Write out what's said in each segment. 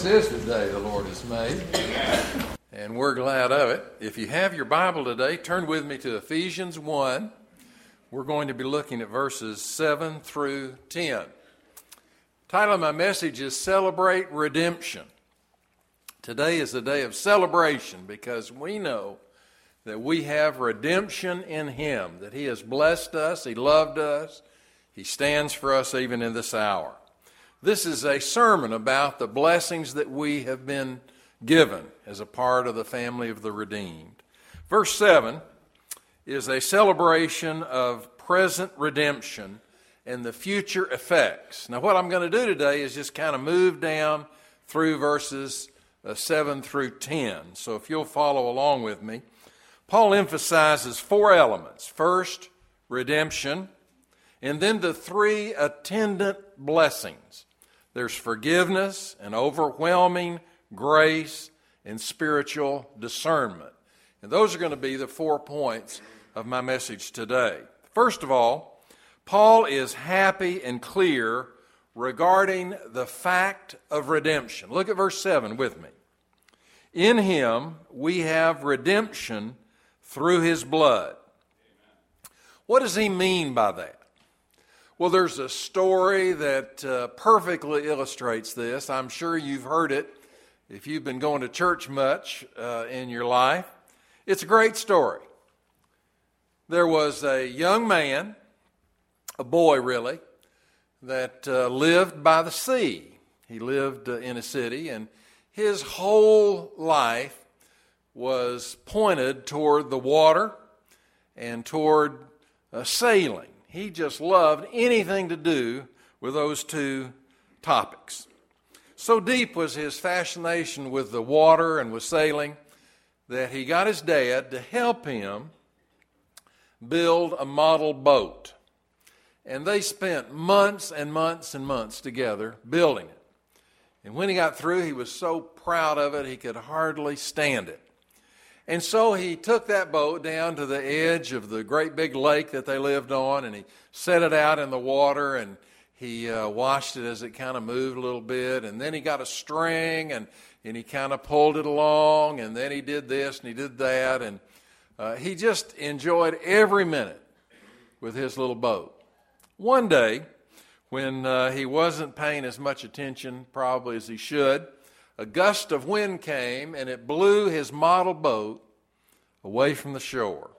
this is the day the Lord has made, and we're glad of it. If you have your Bible today, turn with me to Ephesians 1. We're going to be looking at verses 7 through 10. The title of my message is Celebrate Redemption. Today is a day of celebration because we know that we have redemption in Him, that He has blessed us, He loved us, He stands for us even in this hour. This is a sermon about the blessings that we have been given as a part of the family of the redeemed. Verse 7 is a celebration of present redemption and the future effects. Now, what I'm going to do today is just kind of move down through verses 7 through 10. So if you'll follow along with me. Paul emphasizes four elements. First, redemption, and then the three attendant blessings. There's forgiveness and overwhelming grace and spiritual discernment. And those are going to be the 4 points of my message today. First of all, Paul is happy and clear regarding the fact of redemption. Look at verse 7 with me. In Him we have redemption through His blood. What does he mean by that? Well, there's a story that perfectly illustrates this. I'm sure you've heard it if you've been going to church much in your life. It's a great story. There was a young man, a boy really, that lived by the sea. He lived in a city, and his whole life was pointed toward the water and toward sailing. He just loved anything to do with those two topics. So deep was his fascination with the water and with sailing that he got his dad to help him build a model boat. And they spent months and months and months together building it. And when he got through, he was so proud of it, he could hardly stand it. And so he took that boat down to the edge of the great big lake that they lived on, and he set it out in the water, and he watched it as it kind of moved a little bit. And then he got a string, and he kind of pulled it along, and then he did this and he did that. And he just enjoyed every minute with his little boat. One day, when he wasn't paying as much attention probably as he should, a gust of wind came and it blew his model boat away from the shore.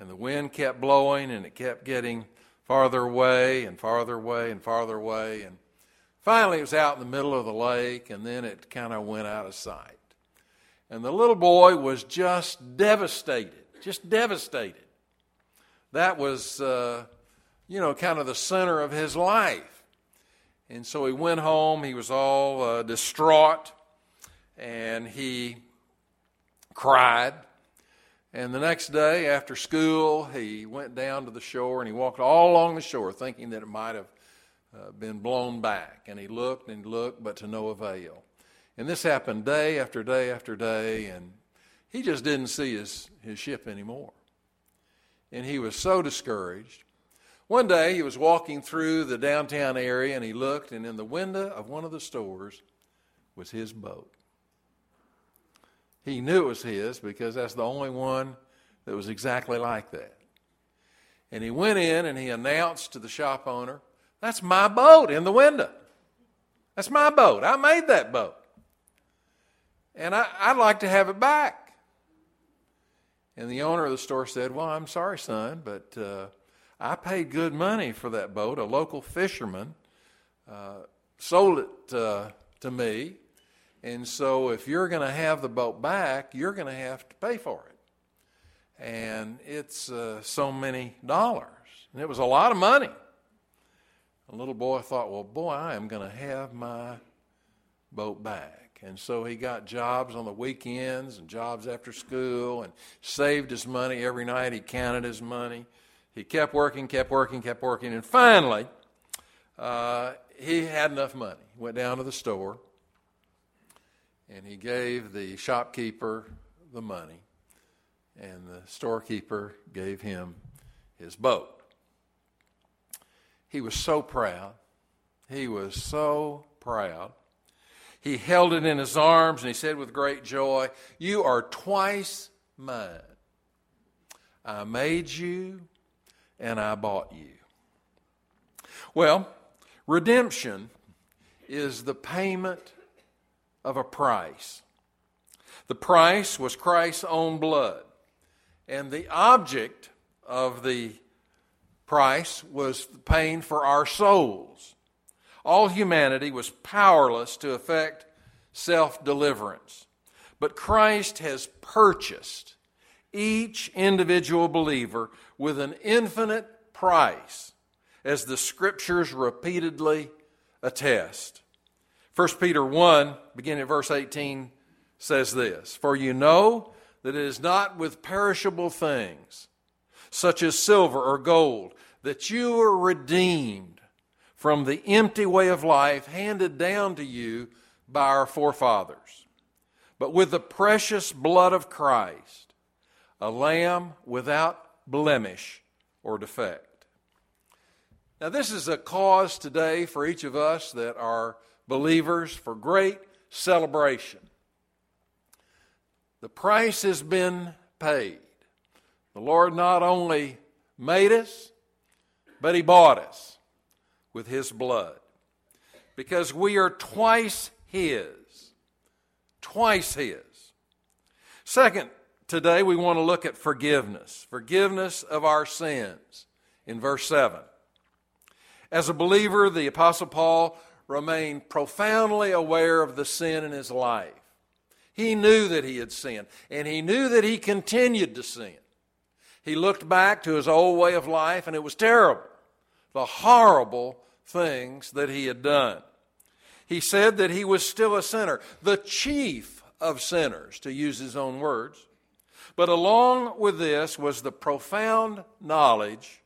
And the wind kept blowing and it kept getting farther away and farther away and farther away. And finally it was out in the middle of the lake, and then it kind of went out of sight. And the little boy was just devastated, just devastated. That was kind of the center of his life. And so he went home, he was all distraught, and he cried. And the next day after school, he went down to the shore, and he walked all along the shore thinking that it might have been blown back. And he looked and looked, but to no avail. And this happened day after day after day, and he just didn't see his ship anymore. And he was so discouraged. One day he was walking through the downtown area, and he looked, and in the window of one of the stores was his boat. He knew it was his because that's the only one that was exactly like that. And he went in and he announced to the shop owner, "That's my boat in the window. That's my boat. I made that boat. And I'd like to have it back." And the owner of the store said, "Well, I'm sorry, son, but I paid good money for that boat. A local fisherman sold it to me. And so if you're going to have the boat back, you're going to have to pay for it. And it's so many dollars." And it was a lot of money. The little boy thought, "Well, boy, I am going to have my boat back." And so he got jobs on the weekends and jobs after school and saved his money. Every night he counted his money. He kept working, and finally, he had enough money. He went down to the store, and he gave the shopkeeper the money, and the storekeeper gave him his boat. He was so proud. He held it in his arms and he said with great joy, "You are twice mine. I made you and I bought you." Well, redemption is the payment of a price. The price was Christ's own blood, and the object of the price was paying for our souls. All humanity was powerless to effect self-deliverance, but Christ has purchased each individual believer with an infinite price, as the Scriptures repeatedly attest. 1 Peter 1, beginning at verse 18, says this, "For you know that it is not with perishable things, such as silver or gold, that you are redeemed from the empty way of life handed down to you by our forefathers, but with the precious blood of Christ, a lamb without blemish or defect." Now, this is a cause today for each of us that are believers for great celebration. The price has been paid. The Lord not only made us, but He bought us with His blood, because we are twice His. Twice His. Second, today we want to look at forgiveness. Forgiveness of our sins in verse 7. As a believer, the Apostle Paul remained profoundly aware of the sin in his life. He knew that he had sinned, and he knew that he continued to sin. He looked back to his old way of life, and it was terrible, the horrible things that he had done. He said that he was still a sinner, the chief of sinners, to use his own words. But along with this was the profound knowledge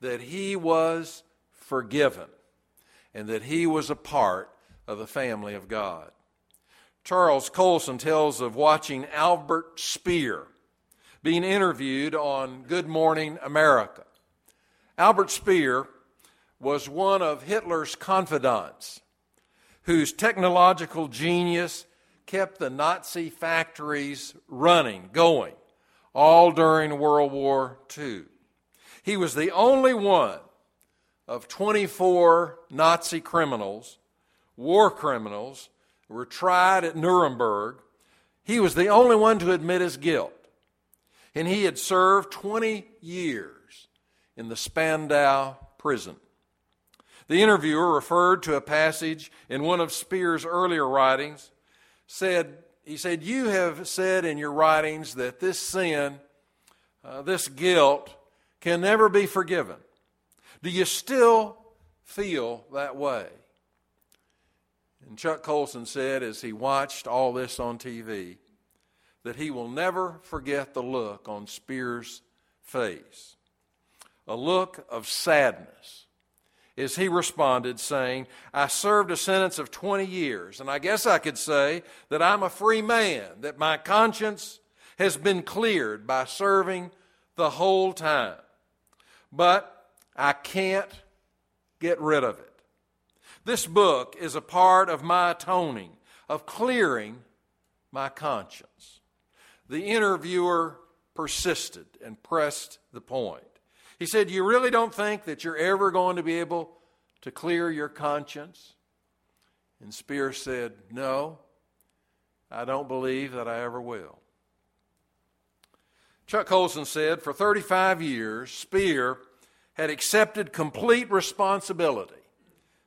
that he was forgiven, and that he was a part of the family of God. Charles Colson tells of watching Albert Speer being interviewed on Good Morning America. Albert Speer was one of Hitler's confidants, whose technological genius kept the Nazi factories going, all during World War II. He was the only one of 24 Nazi criminals, war criminals, who were tried at Nuremberg. He was the only one to admit his guilt. And he had served 20 years in the Spandau prison. The interviewer referred to a passage in one of Speer's earlier writings. He said, "You have said in your writings that this sin, this guilt, can never be forgiven. Do you still feel that way?" And Chuck Colson said, as he watched all this on TV, that he will never forget the look on Speer's face, a look of sadness, as he responded saying, "I served a sentence of 20 years, and I guess I could say that I'm a free man, that my conscience has been cleared by serving the whole time. But I can't get rid of it. This book is a part of my atoning, of clearing my conscience." The interviewer persisted and pressed the point. He said, "You really don't think that you're ever going to be able to clear your conscience?" And Speer said, "No, I don't believe that I ever will." Chuck Colson said, for 35 years, Speer had accepted complete responsibility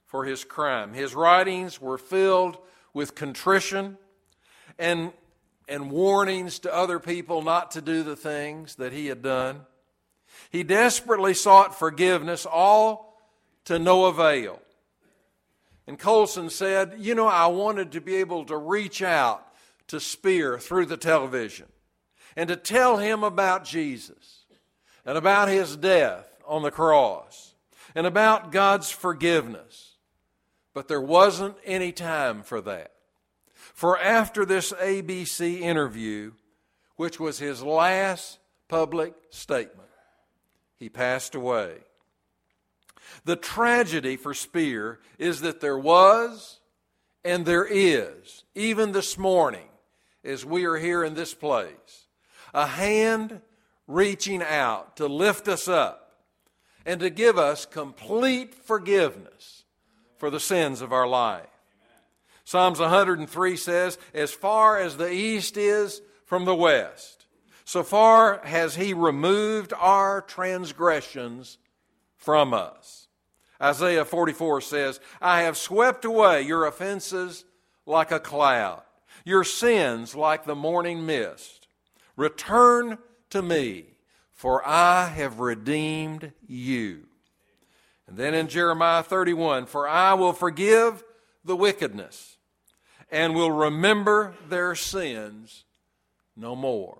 for his crime. His writings were filled with contrition and warnings to other people not to do the things that he had done. He desperately sought forgiveness, all to no avail. And Colson said, "I wanted to be able to reach out to Speer through the television and to tell him about Jesus and about his death on the cross and about God's forgiveness, but there wasn't any time for that." For after this ABC interview, which was his last public statement, he passed away. The tragedy for Speer is that there was And there is, even this morning, as we are here in this place, a hand reaching out to lift us up and to give us complete forgiveness for the sins of our life. Amen. Psalms 103 says, as far as the east is from the west, so far has he removed our transgressions from us. Isaiah 44 says, I have swept away your offenses like a cloud, your sins like the morning mist. Return to me, for I have redeemed you. And then in Jeremiah 31, for I will forgive the wickedness and will remember their sins no more.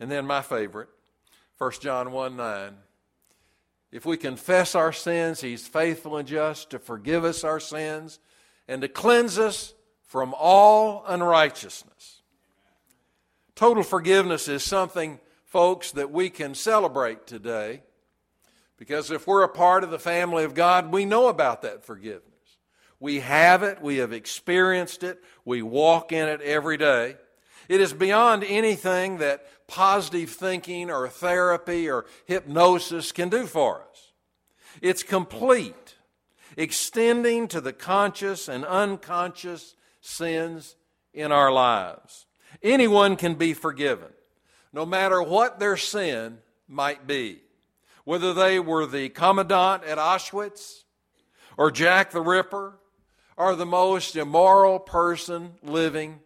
And then my favorite, 1 John 1:9. If we confess our sins, he's faithful and just to forgive us our sins and to cleanse us from all unrighteousness. Total forgiveness is something, folks, that we can celebrate today, because if we're a part of the family of God, we know about that forgiveness. We have it. We have experienced it. We walk in it every day. It is beyond anything that positive thinking or therapy or hypnosis can do for us. It's complete, extending to the conscious and unconscious sins in our lives. Anyone can be forgiven, no matter what their sin might be, whether they were the commandant at Auschwitz or Jack the Ripper or the most immoral person living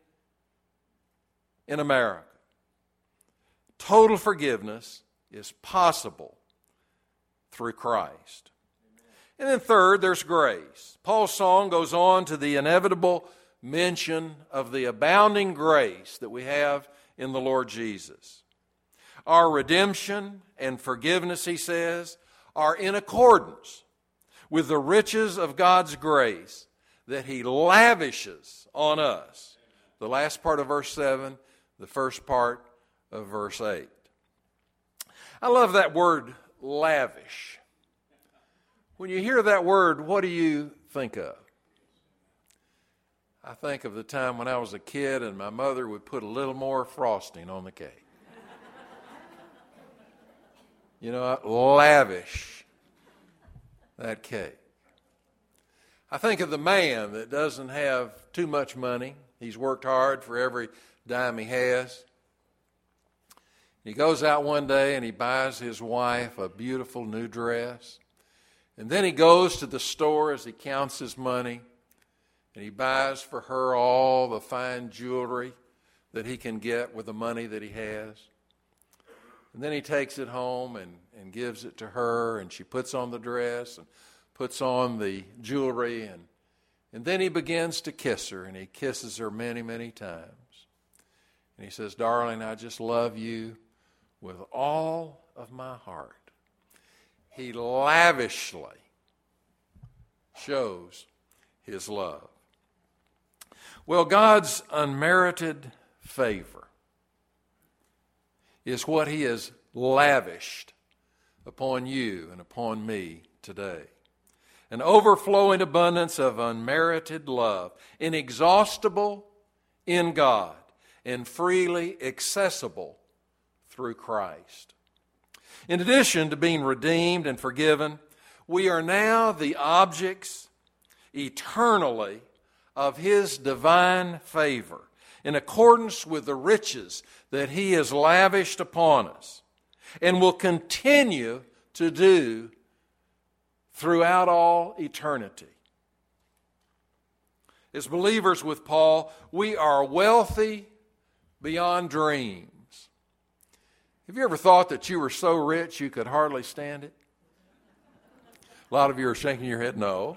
in America. Total forgiveness is possible through Christ. And then third, there's grace. Paul's song goes on to the inevitable mention of the abounding grace that we have in the Lord Jesus. Our redemption and forgiveness, he says, are in accordance with the riches of God's grace that he lavishes on us. The last part of verse 7, the first part of verse 8. I love that word, lavish. When you hear that word, what do you think of? I think of the time when I was a kid and my mother would put a little more frosting on the cake. You know, lavish that cake. I think of the man that doesn't have too much money. He's worked hard for every dime he has. He goes out one day and he buys his wife a beautiful new dress. And then he goes to the store as he counts his money, and he buys for her all the fine jewelry that he can get with the money that he has. And then he takes it home and gives it to her, and she puts on the dress and puts on the jewelry. And then he begins to kiss her, and he kisses her many, many times. And he says, darling, I just love you with all of my heart. He lavishly shows his love. Well, God's unmerited favor is what he has lavished upon you and upon me today. An overflowing abundance of unmerited love, inexhaustible in God and freely accessible through Christ. In addition to being redeemed and forgiven, we are now the objects eternally of his divine favor in accordance with the riches that he has lavished upon us and will continue to do throughout all eternity. As believers with Paul, we are wealthy beyond dreams. Have you ever thought that you were so rich you could hardly stand it? A lot of you are shaking your head, no.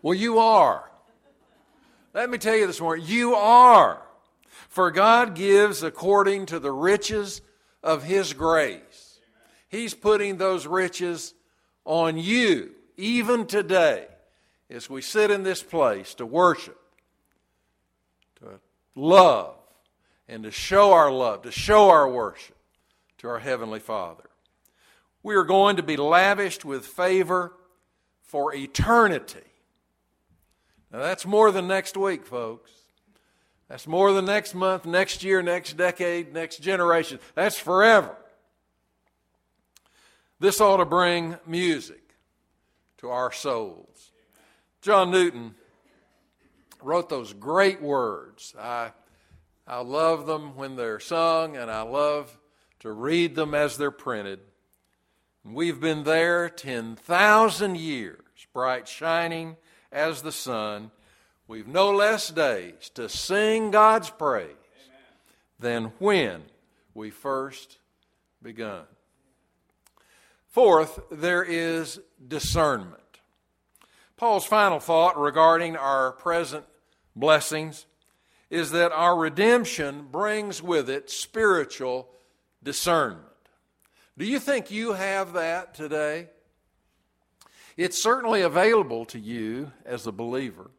Well, you are. Let me tell you this morning, you are. For God gives according to the riches of his grace. He's putting those riches on you, even today, as we sit in this place to worship, to love, and to show our love, to show our worship to our Heavenly Father. We are going to be lavished with favor for eternity Now that's more than next week, folks. That's more than next month, next year, next decade, next generation. That's forever. This ought to bring music to our souls. John Newton wrote those great words. I love them when they're sung, and I love to read them as they're printed. We've been there 10,000 years, bright shining as the sun. We've no less days to sing God's praise than when we first begun. Fourth, there is discernment. Paul's final thought regarding our present blessings is that our redemption brings with it spiritual discernment. Do you think you have that today? It's certainly available to you as a believer.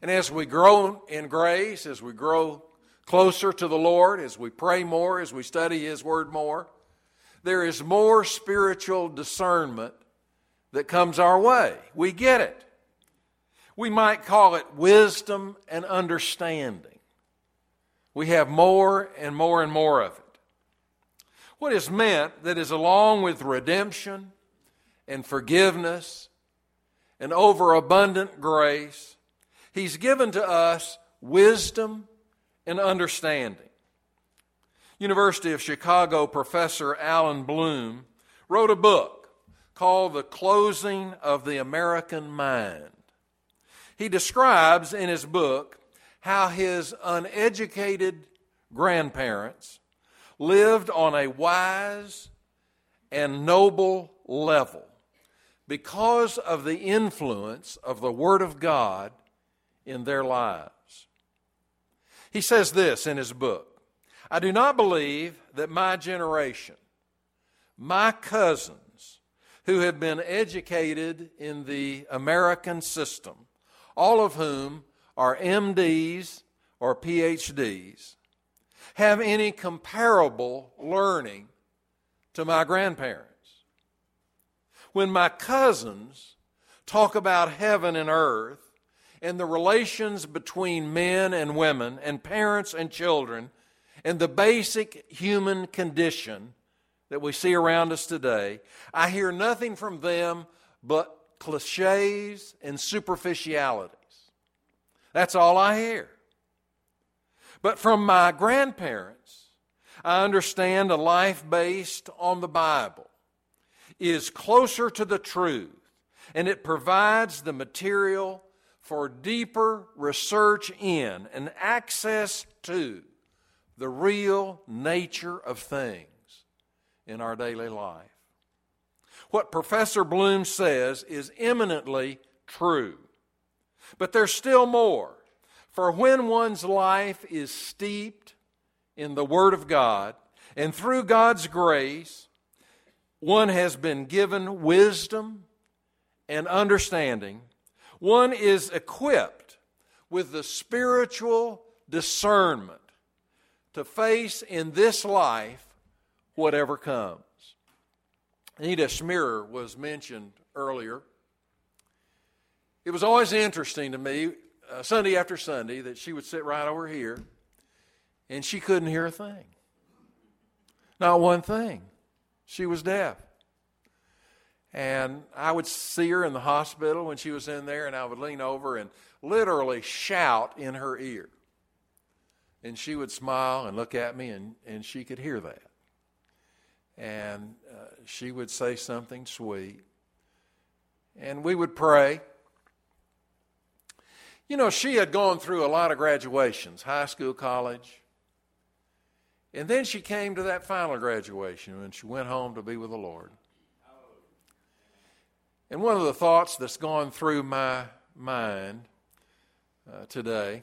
And as we grow in grace, as we grow closer to the Lord, as we pray more, as we study His Word more, there is more spiritual discernment that comes our way. We get it. We might call it wisdom and understanding. We have more and more and more of it. What is meant that is along with redemption and forgiveness and overabundant grace, He's given to us wisdom and understanding. University of Chicago professor Alan Bloom wrote a book called The Closing of the American Mind. He describes in his book how his uneducated grandparents lived on a wise and noble level because of the influence of the Word of God in their lives. He says this in his book, "I do not believe that my generation, my cousins who have been educated in the American system, all of whom are MDs or PhDs, have any comparable learning to my grandparents. When my cousins talk about heaven and earth, and the relations between men and women and parents and children and the basic human condition that we see around us today, I hear nothing from them but cliches and superficialities. That's all I hear. But from my grandparents, I understand a life based on the Bible is closer to the truth, and it provides the material for deeper research in and access to the real nature of things in our daily life." What Professor Bloom says is eminently true. But there's still more. For when one's life is steeped in the Word of God, and through God's grace, one has been given wisdom and understanding, one is equipped with the spiritual discernment to face in this life whatever comes. Edith Schmierer was mentioned earlier. It was always interesting to me, Sunday after Sunday, that she would sit right over here and she couldn't hear a thing. Not one thing. She was deaf. And I would see her in the hospital when she was in there, and I would lean over and literally shout in her ear. And she would smile and look at me, and she could hear that. And she would say something sweet. And we would pray. You know, she had gone through a lot of graduations, high school, college. And then she came to that final graduation when she went home to be with the Lord. And one of the thoughts that's gone through my mind today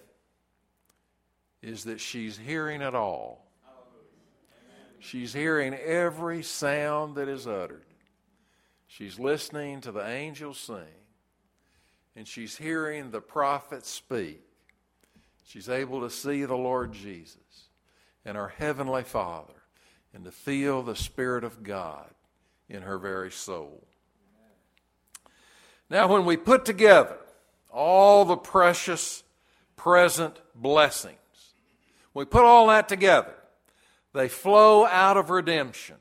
is that she's hearing it all. Amen. She's hearing every sound that is uttered. She's listening to the angels sing. And she's hearing the prophets speak. She's able to see the Lord Jesus and our Heavenly Father and to feel the Spirit of God in her very soul. Now, when we put together all the precious present blessings. We put all that together. They flow out of redemption.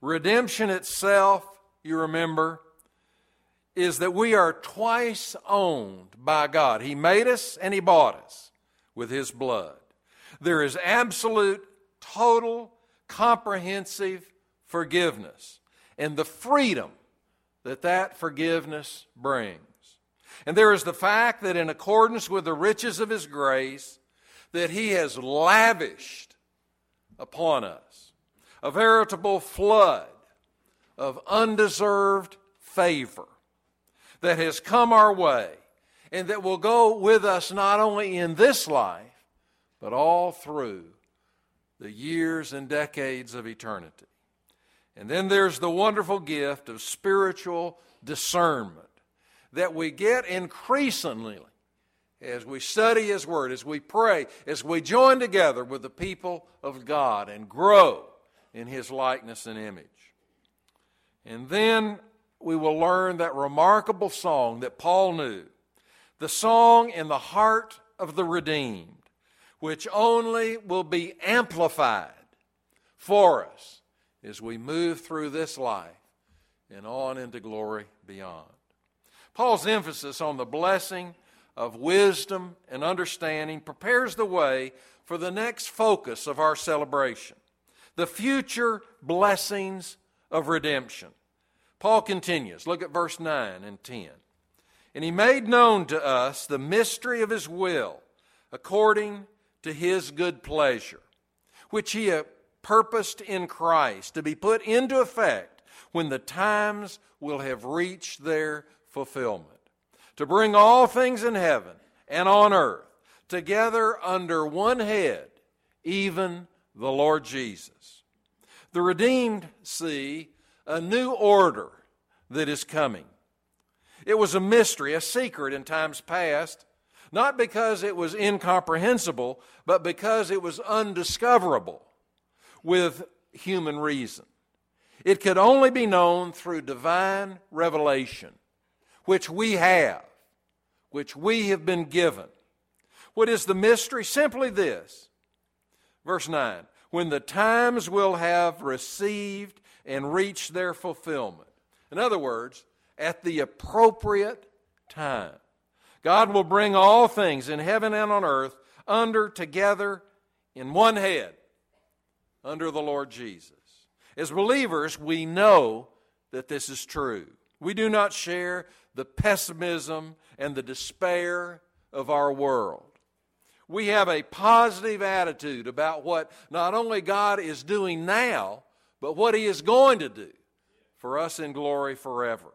Redemption itself, you remember, is that we are twice owned by God. He made us and He bought us with His blood. There is absolute, total, comprehensive forgiveness and the freedom that that forgiveness brings. And there is the fact that in accordance with the riches of His grace that He has lavished upon us a veritable flood of undeserved favor that has come our way and that will go with us not only in this life, but all through the years and decades of eternity. And then there's the wonderful gift of spiritual discernment that we get increasingly as we study His Word, as we pray, as we join together with the people of God and grow in His likeness and image. And then we will learn that remarkable song that Paul knew, the song in the heart of the redeemed, which only will be amplified for us as we move through this life and on into glory beyond. Paul's emphasis on the blessing of wisdom and understanding prepares the way for the next focus of our celebration, the future blessings of redemption. Paul continues, look at verse 9 and 10. And He made known to us the mystery of His will according to His good pleasure, which He purposed in Christ to be put into effect when the times will have reached their fulfillment, to bring all things in heaven and on earth together under one head, even the Lord Jesus. The redeemed see a new order that is coming. It was a mystery, a secret in times past, not because it was incomprehensible, but because it was undiscoverable with human reason. It could only be known through divine revelation, which we have been given. What is the mystery? Simply this. Verse 9, when the times will have received and reach their fulfillment. In other words, at the appropriate time, God will bring all things in heaven and on earth under together in one head, under the Lord Jesus. As believers, we know that this is true. We do not share the pessimism and the despair of our world. We have a positive attitude about what not only God is doing now, but what He is going to do for us in glory forever.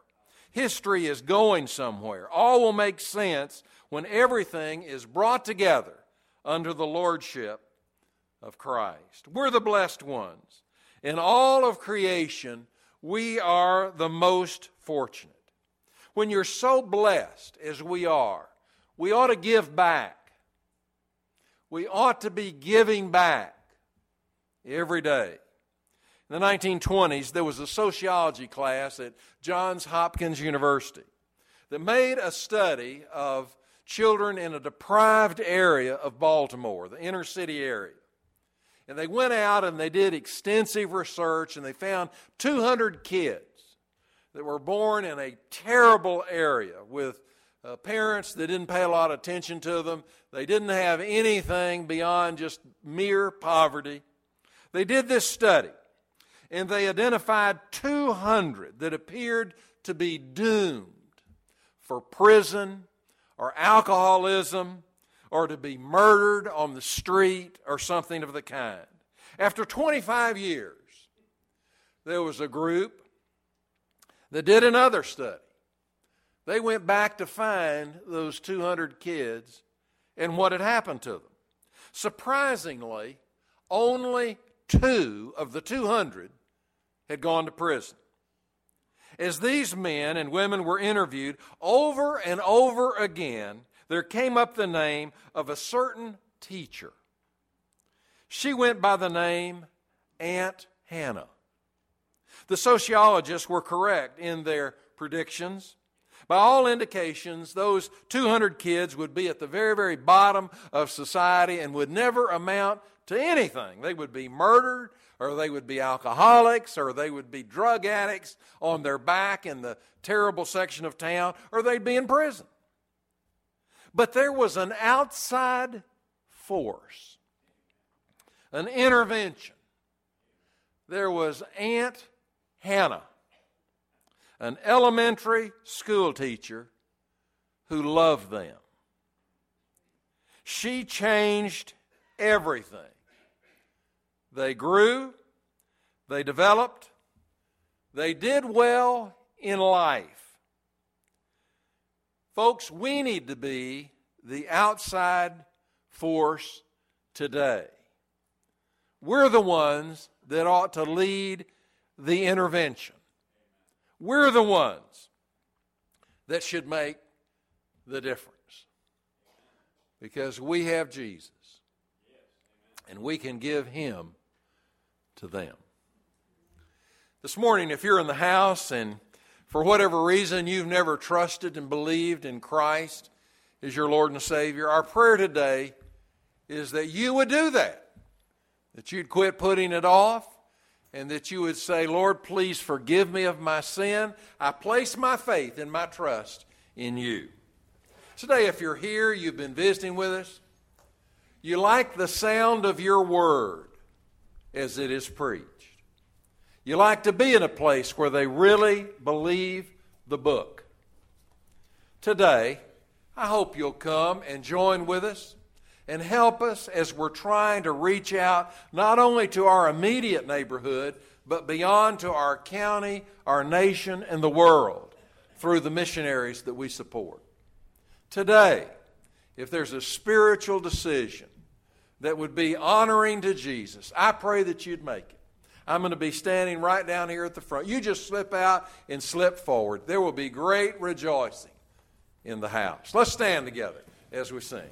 History is going somewhere. All will make sense when everything is brought together under the lordship of Christ. We're the blessed ones. In all of creation, we are the most fortunate. When you're so blessed as we are, we ought to give back. We ought to be giving back every day. In the 1920s, there was a sociology class at Johns Hopkins University that made a study of children in a deprived area of Baltimore, the inner city area. And they went out and they did extensive research, and they found 200 kids that were born in a terrible area with parents that didn't pay a lot of attention to them. They didn't have anything beyond just mere poverty. They did this study. And they identified 200 that appeared to be doomed for prison or alcoholism or to be murdered on the street or something of the kind. After 25 years, there was a group that did another study. They went back to find those 200 kids and what had happened to them. Surprisingly, only 2 of the 200 had gone to prison. As these men and women were interviewed over and over again, there came up the name of a certain teacher. She went by the name Aunt Hannah. The sociologists were correct in their predictions. By all indications, those 200 kids would be at the very, very bottom of society and would never amount to anything. They would be murdered, or they would be alcoholics, or they would be drug addicts on their back in the terrible section of town, or they'd be in prison. But there was an outside force, an intervention. There was Aunt Hannah, an elementary school teacher who loved them. She changed everything. They grew, they developed, they did well in life. Folks, we need to be the outside force today. We're the ones that ought to lead the intervention. We're the ones that should make the difference, because we have Jesus and we can give him to them. This morning, if you're in the house and for whatever reason you've never trusted and believed in Christ as your Lord and Savior, our prayer today is that you would do that, that you'd quit putting it off, and that you would say, Lord, please forgive me of my sin. I place my faith and my trust in you. Today, if you're here, you've been visiting with us, you like the sound of your word as it is preached. You like to be in a place where they really believe the book. Today, I hope you'll come and join with us and help us as we're trying to reach out not only to our immediate neighborhood, but beyond to our county, our nation, and the world through the missionaries that we support. Today, if there's a spiritual decision that would be honoring to Jesus, I pray that you'd make it. I'm going to be standing right down here at the front. You just slip out and slip forward. There will be great rejoicing in the house. Let's stand together as we sing.